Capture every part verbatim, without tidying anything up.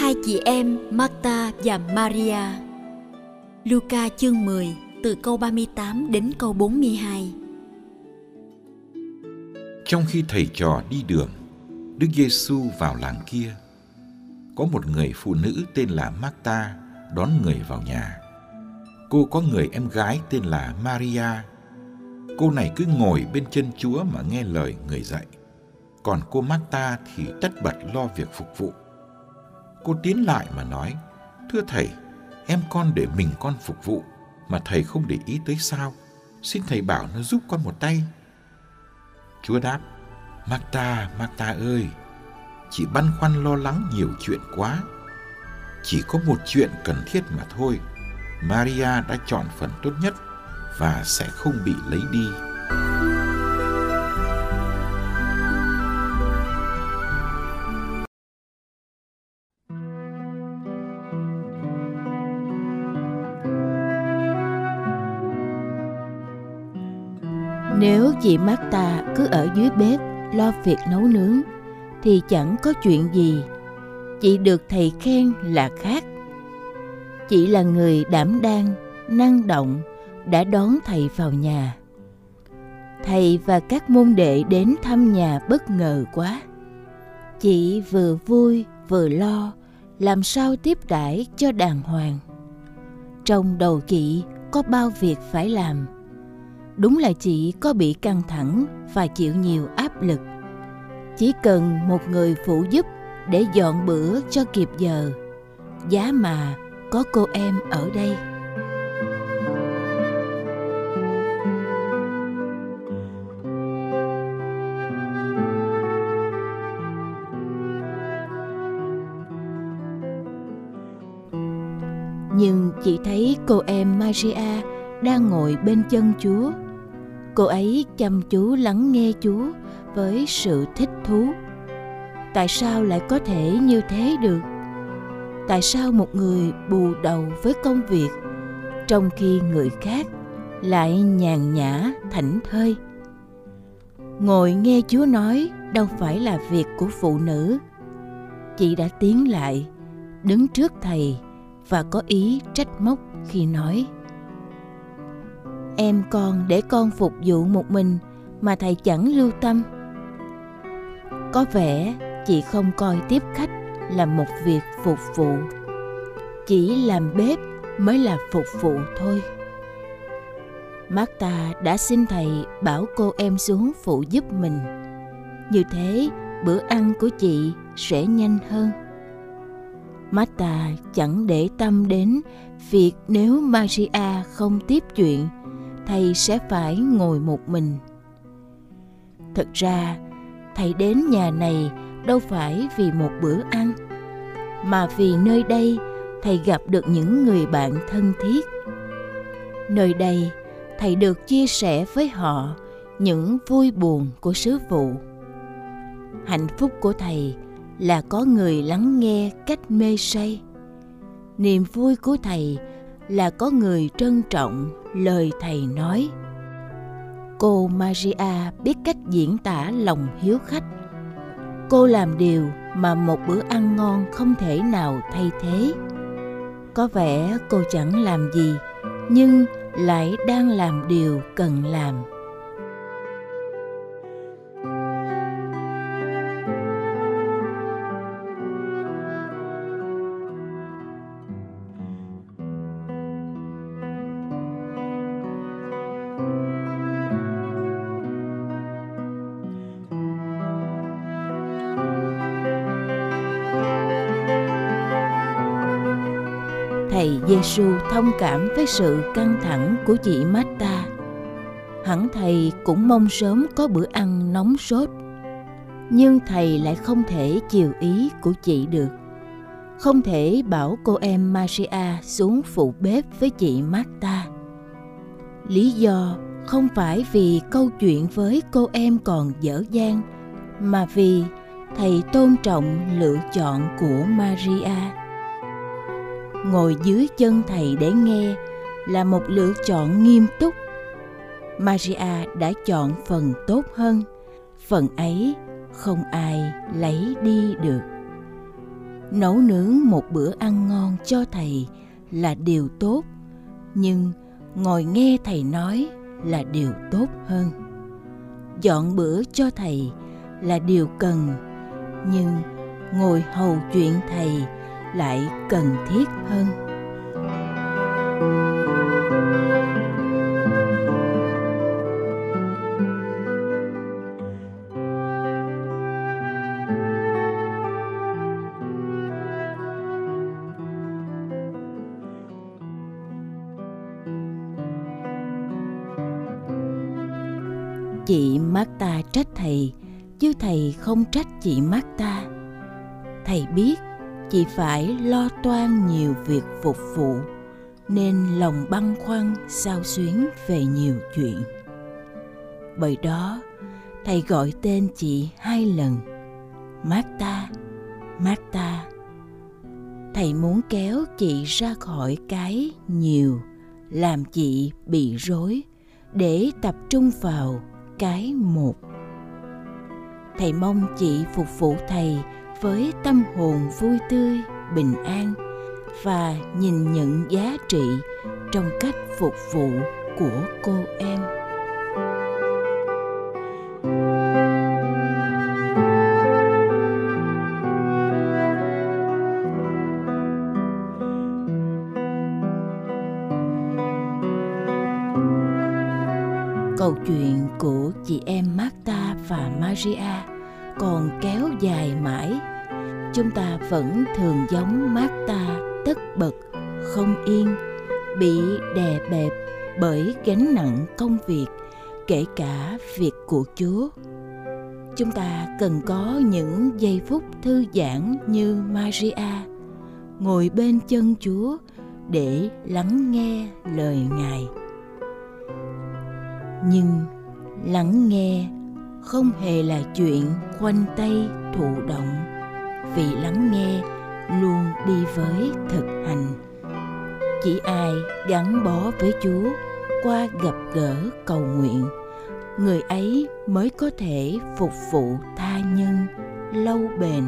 Hai chị em Marta và Maria. Luca chương mười từ câu ba mươi tám đến câu bốn mươi hai. Trong khi thầy trò đi đường, Đức Giêsu vào làng kia. Có một người phụ nữ tên là Marta đón người vào nhà. Cô có người em gái tên là Maria. Cô này cứ ngồi bên chân Chúa mà nghe lời người dạy. Còn cô Marta thì tất bật lo việc phục vụ. Cô tiến lại mà nói: "Thưa thầy, em con để mình con phục vụ mà thầy không để ý tới sao? Xin thầy bảo nó giúp con một tay." Chúa đáp: "Marta, Marta ơi, chị băn khoăn lo lắng nhiều chuyện quá. Chỉ có một chuyện cần thiết mà thôi. Maria đã chọn phần tốt nhất và sẽ không bị lấy đi." Nếu chị Marta cứ ở dưới bếp lo việc nấu nướng thì chẳng có chuyện gì. Chị được thầy khen là khác. Chị là người đảm đang, năng động, đã đón thầy vào nhà. Thầy và các môn đệ đến thăm nhà bất ngờ quá. Chị vừa vui vừa lo làm sao tiếp đãi cho đàng hoàng. Trong đầu chị có bao việc phải làm. Đúng là chị có bị căng thẳng và chịu nhiều áp lực. Chỉ cần một người phụ giúp để dọn bữa cho kịp giờ. Giá mà có cô em ở đây. Nhưng chị thấy cô em Maria đang ngồi bên chân Chúa. Cô ấy chăm chú lắng nghe Chúa với sự thích thú. Tại sao lại có thể như thế được? Tại sao một người bù đầu với công việc, trong khi người khác lại nhàn nhã thảnh thơi? Ngồi nghe Chúa nói đâu phải là việc của phụ nữ. Chị đã tiến lại, đứng trước thầy và có ý trách móc khi nói: "Em con để con phục vụ một mình mà thầy chẳng lưu tâm." Có vẻ chị không coi tiếp khách là một việc phục vụ. Chỉ làm bếp mới là phục vụ thôi. Marta đã xin thầy bảo cô em xuống phụ giúp mình. Như thế bữa ăn của chị sẽ nhanh hơn. Marta chẳng để tâm đến việc nếu Maria không tiếp chuyện, thầy sẽ phải ngồi một mình. Thật ra, thầy đến nhà này đâu phải vì một bữa ăn, mà vì nơi đây thầy gặp được những người bạn thân thiết. Nơi đây, thầy được chia sẻ với họ những vui buồn của sứ vụ. Hạnh phúc của thầy là có người lắng nghe cách mê say. Niềm vui của thầy là có người trân trọng lời thầy nói. Cô Maria biết cách diễn tả lòng hiếu khách. Cô làm điều mà một bữa ăn ngon không thể nào thay thế. Có vẻ cô chẳng làm gì, nhưng lại đang làm điều cần làm. Thầy Giêsu thông cảm với sự căng thẳng của chị Martha. Hẳn Thầy cũng mong sớm có bữa ăn nóng sốt, nhưng Thầy lại không thể chiều ý của chị được. Không thể bảo cô em Maria xuống phụ bếp với chị Martha. Lý do không phải vì câu chuyện với cô em còn dở dang, mà vì Thầy tôn trọng lựa chọn của Maria. Ngồi dưới chân Thầy để nghe là một lựa chọn nghiêm túc. Maria đã chọn phần tốt hơn, phần ấy không ai lấy đi được. Nấu nướng một bữa ăn ngon cho Thầy là điều tốt, nhưng ngồi nghe Thầy nói là điều tốt hơn. Dọn bữa cho Thầy là điều cần, nhưng ngồi hầu chuyện Thầy lại cần thiết hơn. Chị Martha trách Thầy, chứ Thầy không trách chị Martha. Thầy biết chị phải lo toan nhiều việc phục vụ, nên lòng băn khoăn xao xuyến về nhiều chuyện. Bởi đó, Thầy gọi tên chị hai lần: Martha, Martha. Thầy muốn kéo chị ra khỏi cái nhiều, làm chị bị rối, để tập trung vào cái một. Thầy mong chị phục vụ Thầy với tâm hồn vui tươi, bình an và nhìn nhận giá trị trong cách phục vụ của cô em. Câu chuyện của chị em Martha và Maria còn kéo dài mãi. Chúng ta vẫn thường giống Martha tất bật, không yên, bị đè bẹp bởi gánh nặng công việc, kể cả việc của Chúa. Chúng ta cần có những giây phút thư giãn như Maria, ngồi bên chân Chúa để lắng nghe lời Ngài. Nhưng lắng nghe không hề là chuyện khoanh tay thụ động, vì lắng nghe luôn đi với thực hành. Chỉ ai gắn bó với Chúa qua gặp gỡ cầu nguyện, người ấy mới có thể phục vụ tha nhân lâu bền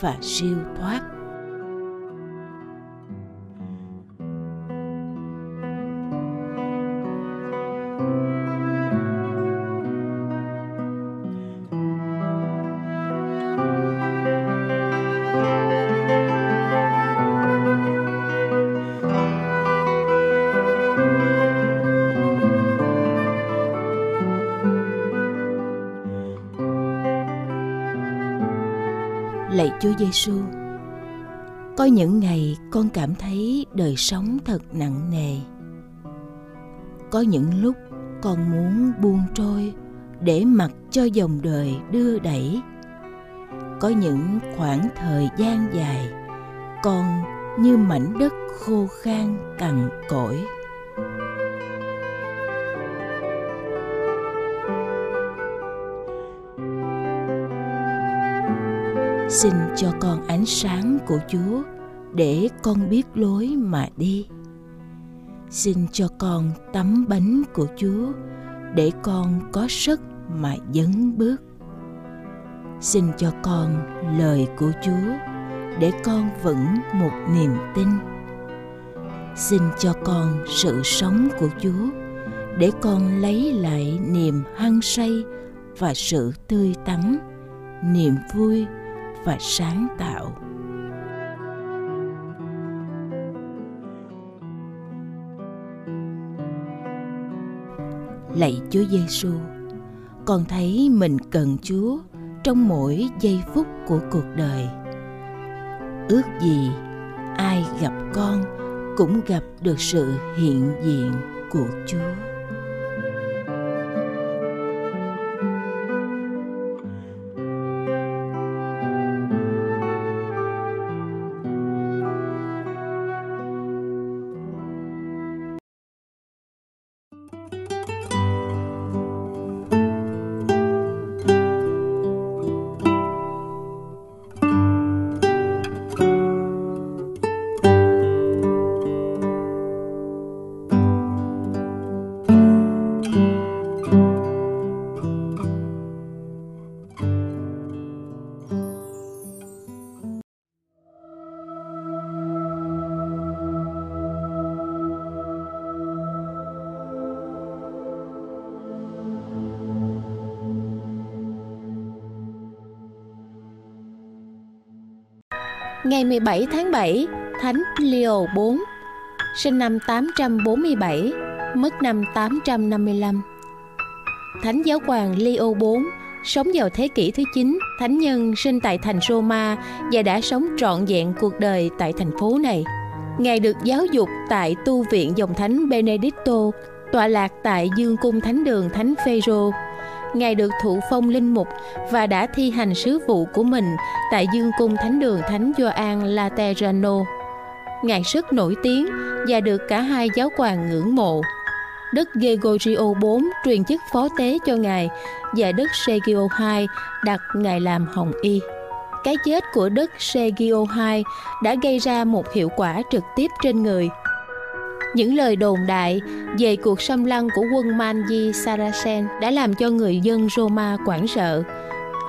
và siêu thoát. Lạy Chúa Giêsu, có những ngày con cảm thấy đời sống thật nặng nề. Có những lúc con muốn buông trôi để mặc cho dòng đời đưa đẩy. Có những khoảng thời gian dài con như mảnh đất khô khan cằn cỗi. Xin cho con ánh sáng của Chúa để con biết lối mà đi. Xin cho con tấm bánh của Chúa để con có sức mà dấn bước. Xin cho con lời của Chúa để con vững một niềm tin. Xin cho con sự sống của Chúa để con lấy lại niềm hăng say và sự tươi tắn, niềm vui và sáng tạo. Lạy Chúa Giêsu, con thấy mình cần Chúa trong mỗi giây phút của cuộc đời. Ước gì ai gặp con cũng gặp được sự hiện diện của Chúa. Ngày mười bảy tháng bảy, Thánh Leo Bốn, sinh năm tám trăm bốn mươi bảy, mất năm tám trăm năm mươi lăm. Thánh giáo hoàng Leo Bốn sống vào thế kỷ thứ chín, thánh nhân sinh tại thành Roma và đã sống trọn vẹn cuộc đời tại thành phố này. Ngài được giáo dục tại tu viện dòng thánh Benedicto, tọa lạc tại dương cung thánh đường thánh Phêrô. Ngài được thụ phong linh mục và đã thi hành sứ vụ của mình tại dương cung thánh đường thánh Gioan Laterano. Ngài rất nổi tiếng và được cả hai giáo hoàng ngưỡng mộ. Đức Gregorio Bốn truyền chức phó tế cho ngài và Đức Sergio Hai đặt ngài làm hồng y. Cái chết của Đức Sergio Hai đã gây ra một hiệu quả trực tiếp trên người. Những lời đồn đại về cuộc xâm lăng của quân Manzi Saracen đã làm cho người dân Roma hoảng sợ.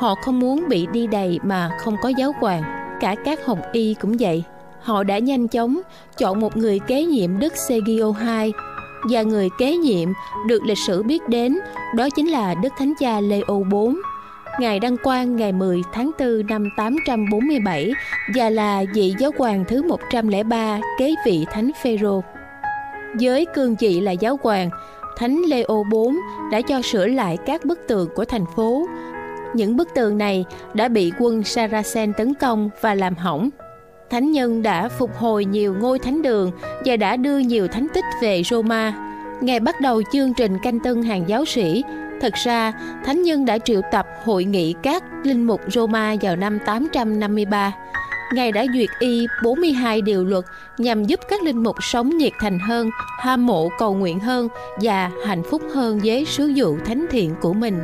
Họ không muốn bị đi đầy mà không có giáo hoàng, cả các hồng y cũng vậy. Họ đã nhanh chóng chọn một người kế nhiệm Đức Sergio Hai, và người kế nhiệm được lịch sử biết đến đó chính là Đức Thánh Cha Leo Bốn. Ngài đăng quang ngày mười tháng tư năm tám trăm bốn mươi bảy và là vị giáo hoàng thứ một trăm lẻ ba kế vị Thánh Phêrô. Với cương vị là giáo hoàng, Thánh Leo Bốn đã cho sửa lại các bức tường của thành phố. Những bức tường này đã bị quân Saracen tấn công và làm hỏng. Thánh nhân đã phục hồi nhiều ngôi thánh đường và đã đưa nhiều thánh tích về Roma. Ngài bắt đầu chương trình canh tân hàng giáo sĩ. Thật ra, thánh nhân đã triệu tập hội nghị các linh mục Roma vào năm tám trăm năm mươi ba. Ngài đã duyệt y bốn mươi hai điều luật nhằm giúp các linh mục sống nhiệt thành hơn, ham mộ cầu nguyện hơn và hạnh phúc hơn với sứ vụ thánh thiện của mình.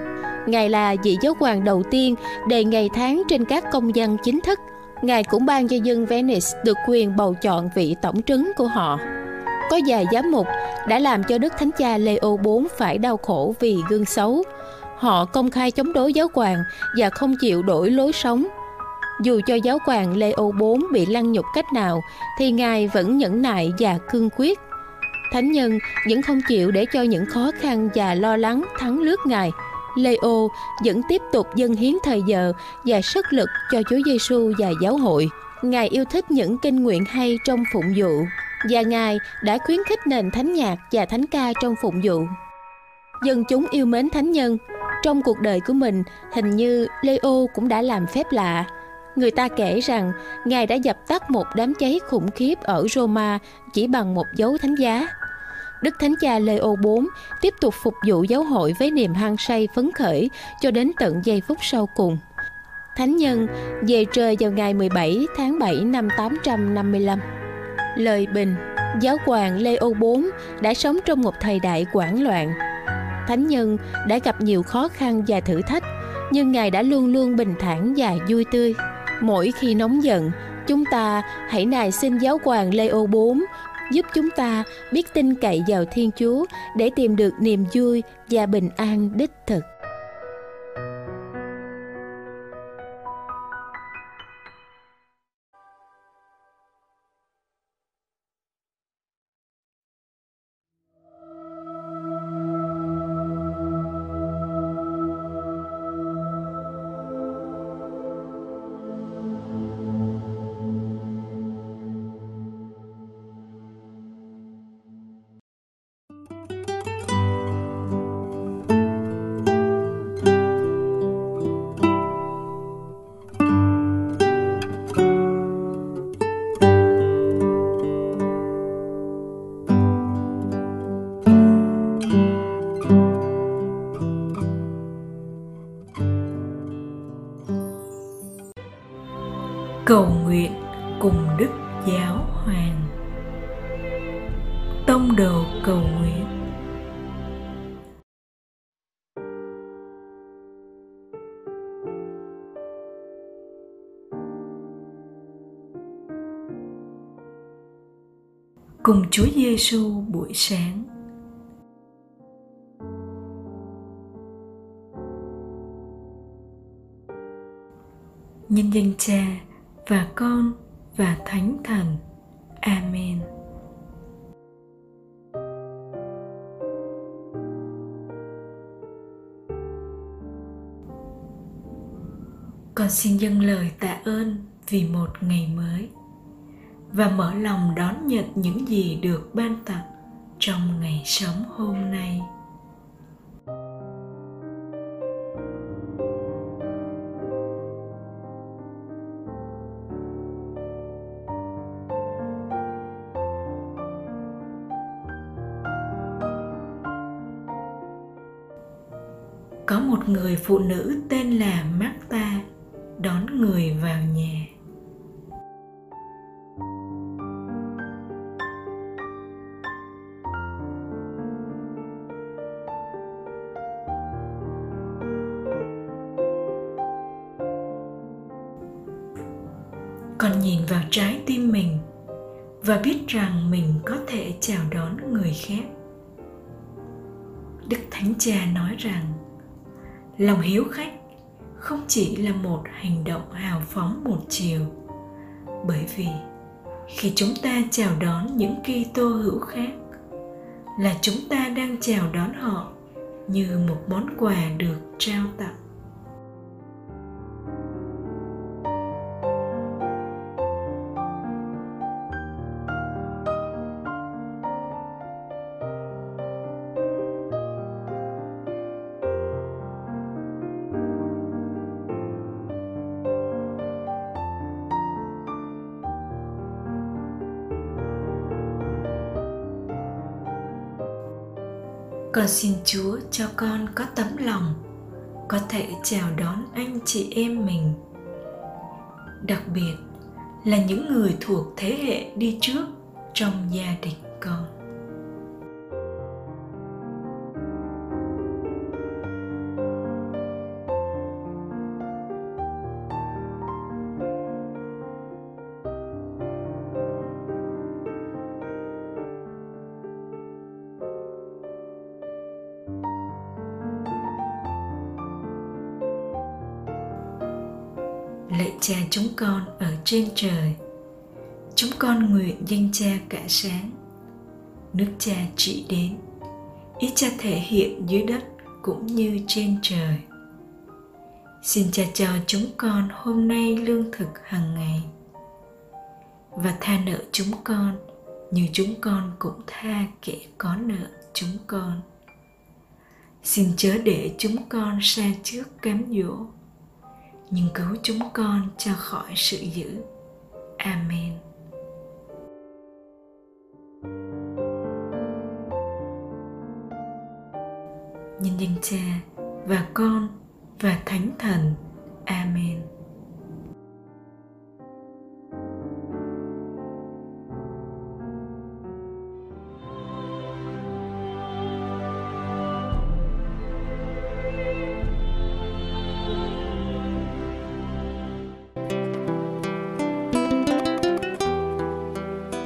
Ngài là vị giáo hoàng đầu tiên đề ngày tháng trên các công văn chính thức. Ngài cũng ban cho dân Venice được quyền bầu chọn vị tổng trấn của họ. Có vài giám mục đã làm cho Đức Thánh Cha Leo Bốn phải đau khổ vì gương xấu. Họ công khai chống đối giáo hoàng và không chịu đổi lối sống. Dù cho giáo hoàng Leo Bốn bị lăng nhục cách nào thì ngài vẫn nhẫn nại và cương quyết. Thánh nhân vẫn không chịu để cho những khó khăn và lo lắng thắng lướt ngài. Leo vẫn tiếp tục dâng hiến thời giờ và sức lực cho Chúa Giêsu và giáo hội. Ngài yêu thích những kinh nguyện hay trong phụng vụ và ngài đã khuyến khích nền thánh nhạc và thánh ca trong phụng vụ. Dân chúng yêu mến thánh nhân. Trong cuộc đời của mình, hình như Leo cũng đã làm phép lạ. Người ta kể rằng ngài đã dập tắt một đám cháy khủng khiếp ở Roma chỉ bằng một dấu thánh giá. Đức Thánh Cha Leo Bốn tiếp tục phục vụ giáo hội với niềm hăng say phấn khởi cho đến tận giây phút sau cùng. Thánh nhân về trời vào ngày mười bảy tháng bảy năm tám trăm năm mươi lăm. Lời bình: giáo hoàng Leo Bốn đã sống trong một thời đại hoảng loạn. Thánh nhân đã gặp nhiều khó khăn và thử thách, nhưng ngài đã luôn luôn bình thản và vui tươi. Mỗi khi nóng giận, chúng ta hãy nài xin giáo hoàng Leo Bốn giúp chúng ta biết tin cậy vào Thiên Chúa để tìm được niềm vui và bình an đích thực. cầu nguyện cùng Đức Giáo Hoàng. Tông đồ cầu nguyện. Cùng Chúa Giêsu buổi sáng. Nhân danh Cha và Con và Thánh Thần. Amen. Con xin dâng lời tạ ơn vì một ngày mới và mở lòng đón nhận những gì được ban tặng trong ngày sống hôm nay. Có một người phụ nữ tên là Martha đón người vào nhà. Con nhìn vào trái tim mình và biết rằng mình có thể chào đón người khác. Đức Thánh Cha nói rằng lòng hiếu khách không chỉ là một hành động hào phóng một chiều, bởi vì khi chúng ta chào đón những Kitô hữu khác là chúng ta đang chào đón họ như một món quà được trao tặng. Con xin Chúa cho con có tấm lòng, có thể chào đón anh chị em mình, đặc biệt là những người thuộc thế hệ đi trước trong gia đình con. Lạy Cha chúng con ở trên trời, chúng con nguyện danh Cha cả sáng. Nước Cha trị đến, ý Cha thể hiện dưới đất cũng như trên trời. Xin Cha cho chúng con hôm nay lương thực hàng ngày, và tha nợ chúng con như chúng con cũng tha kẻ có nợ chúng con. Xin chớ để chúng con sa trước cám dỗ, nhưng cứu chúng con cho khỏi sự dữ. Amen. Nhân danh Cha và Con và Thánh Thần. Amen.